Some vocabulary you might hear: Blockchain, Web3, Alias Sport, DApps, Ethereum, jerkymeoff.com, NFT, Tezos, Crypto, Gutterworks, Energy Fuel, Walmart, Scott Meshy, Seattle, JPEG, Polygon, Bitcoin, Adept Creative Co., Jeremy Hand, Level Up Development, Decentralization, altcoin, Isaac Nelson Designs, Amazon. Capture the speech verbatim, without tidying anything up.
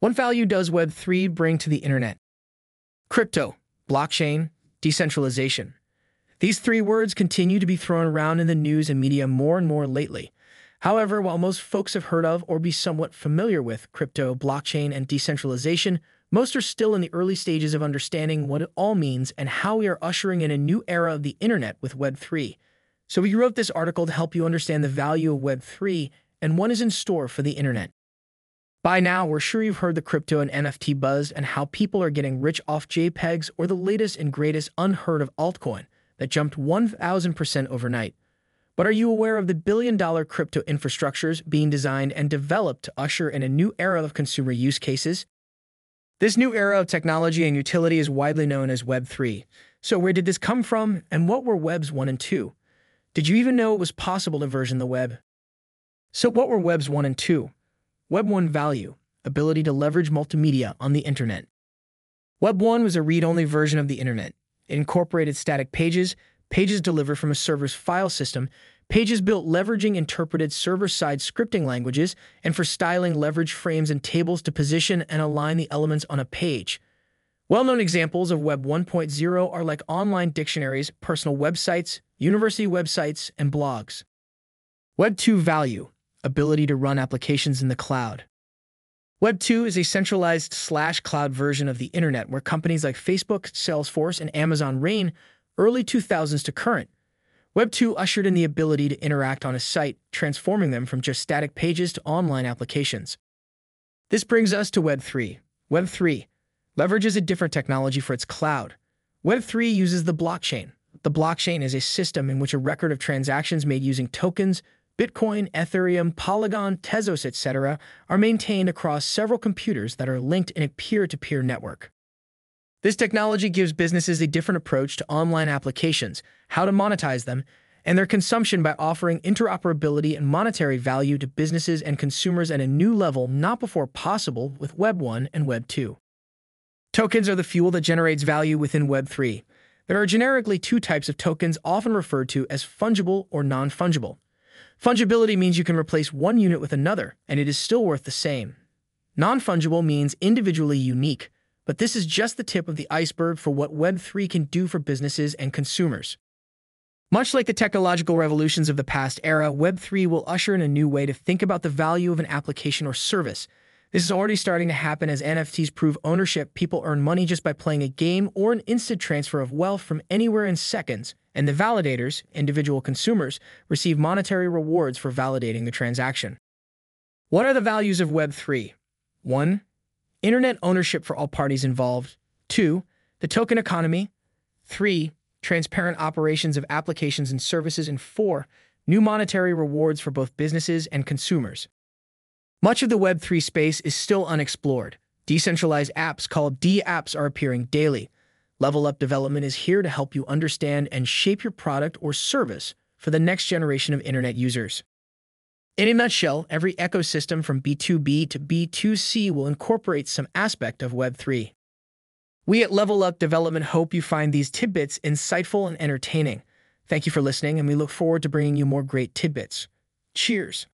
What value does Web three bring to the internet? Crypto, blockchain, decentralization. These three words continue to be thrown around in the news and media more and more lately. However, while most folks have heard of or be somewhat familiar with crypto, blockchain, and decentralization, most are still in the early stages of understanding what it all means and how we are ushering in a new era of the internet with Web three. So we wrote this article to help you understand the value of Web three and what is in store for the internet. By now, we're sure you've heard the crypto and N F T buzz and how people are getting rich off JPEGs or the latest and greatest unheard of altcoin that jumped one thousand percent overnight. But are you aware of the billion-dollar crypto infrastructures being designed and developed to usher in a new era of consumer use cases? This new era of technology and utility is widely known as Web three. So where did this come from, and what were Webs one and two? Did you even know it was possible to version the web? So what were Webs one and two? Web one value, ability to leverage multimedia on the internet. Web one was a read-only version of the internet. It incorporated static pages, pages delivered from a server's file system, pages built leveraging interpreted server-side scripting languages, and for styling leverage frames and tables to position and align the elements on a page. Well-known examples of Web one point oh are like online dictionaries, personal websites, university websites, and blogs. Web two value, ability to run applications in the cloud. Web two is a centralized slash cloud version of the internet where companies like Facebook, Salesforce, and Amazon reign early two thousands to current. Web two ushered in the ability to interact on a site, transforming them from just static pages to online applications. This brings us to Web three. Web three leverages a different technology for its cloud. Web three uses the blockchain. The blockchain is a system in which a record of transactions made using tokens, Bitcoin, Ethereum, Polygon, Tezos, et cetera are maintained across several computers that are linked in a peer-to-peer network. This technology gives businesses a different approach to online applications, how to monetize them, and their consumption by offering interoperability and monetary value to businesses and consumers at a new level not before possible with Web one and Web two. Tokens are the fuel that generates value within Web three. There are generically two types of tokens often referred to as fungible or non-fungible. Fungibility means you can replace one unit with another, and it is still worth the same. Non-fungible means individually unique, but this is just the tip of the iceberg for what Web three can do for businesses and consumers. Much like the technological revolutions of the past era, Web three will usher in a new way to think about the value of an application or service. This is already starting to happen as N F Ts prove ownership. People earn money just by playing a game or an instant transfer of wealth from anywhere in seconds, and the validators, individual consumers, receive monetary rewards for validating the transaction. What are the values of Web three? one. Internet ownership for all parties involved. two. The token economy. three. Transparent operations of applications and services. And four. New monetary rewards for both businesses and consumers. Much of the Web three space is still unexplored. Decentralized apps called DApps are appearing daily. Level Up Development is here to help you understand and shape your product or service for the next generation of internet users. In a nutshell, every ecosystem from B two B to B two C will incorporate some aspect of Web three. We at Level Up Development hope you find these tidbits insightful and entertaining. Thank you for listening, and we look forward to bringing you more great tidbits. Cheers!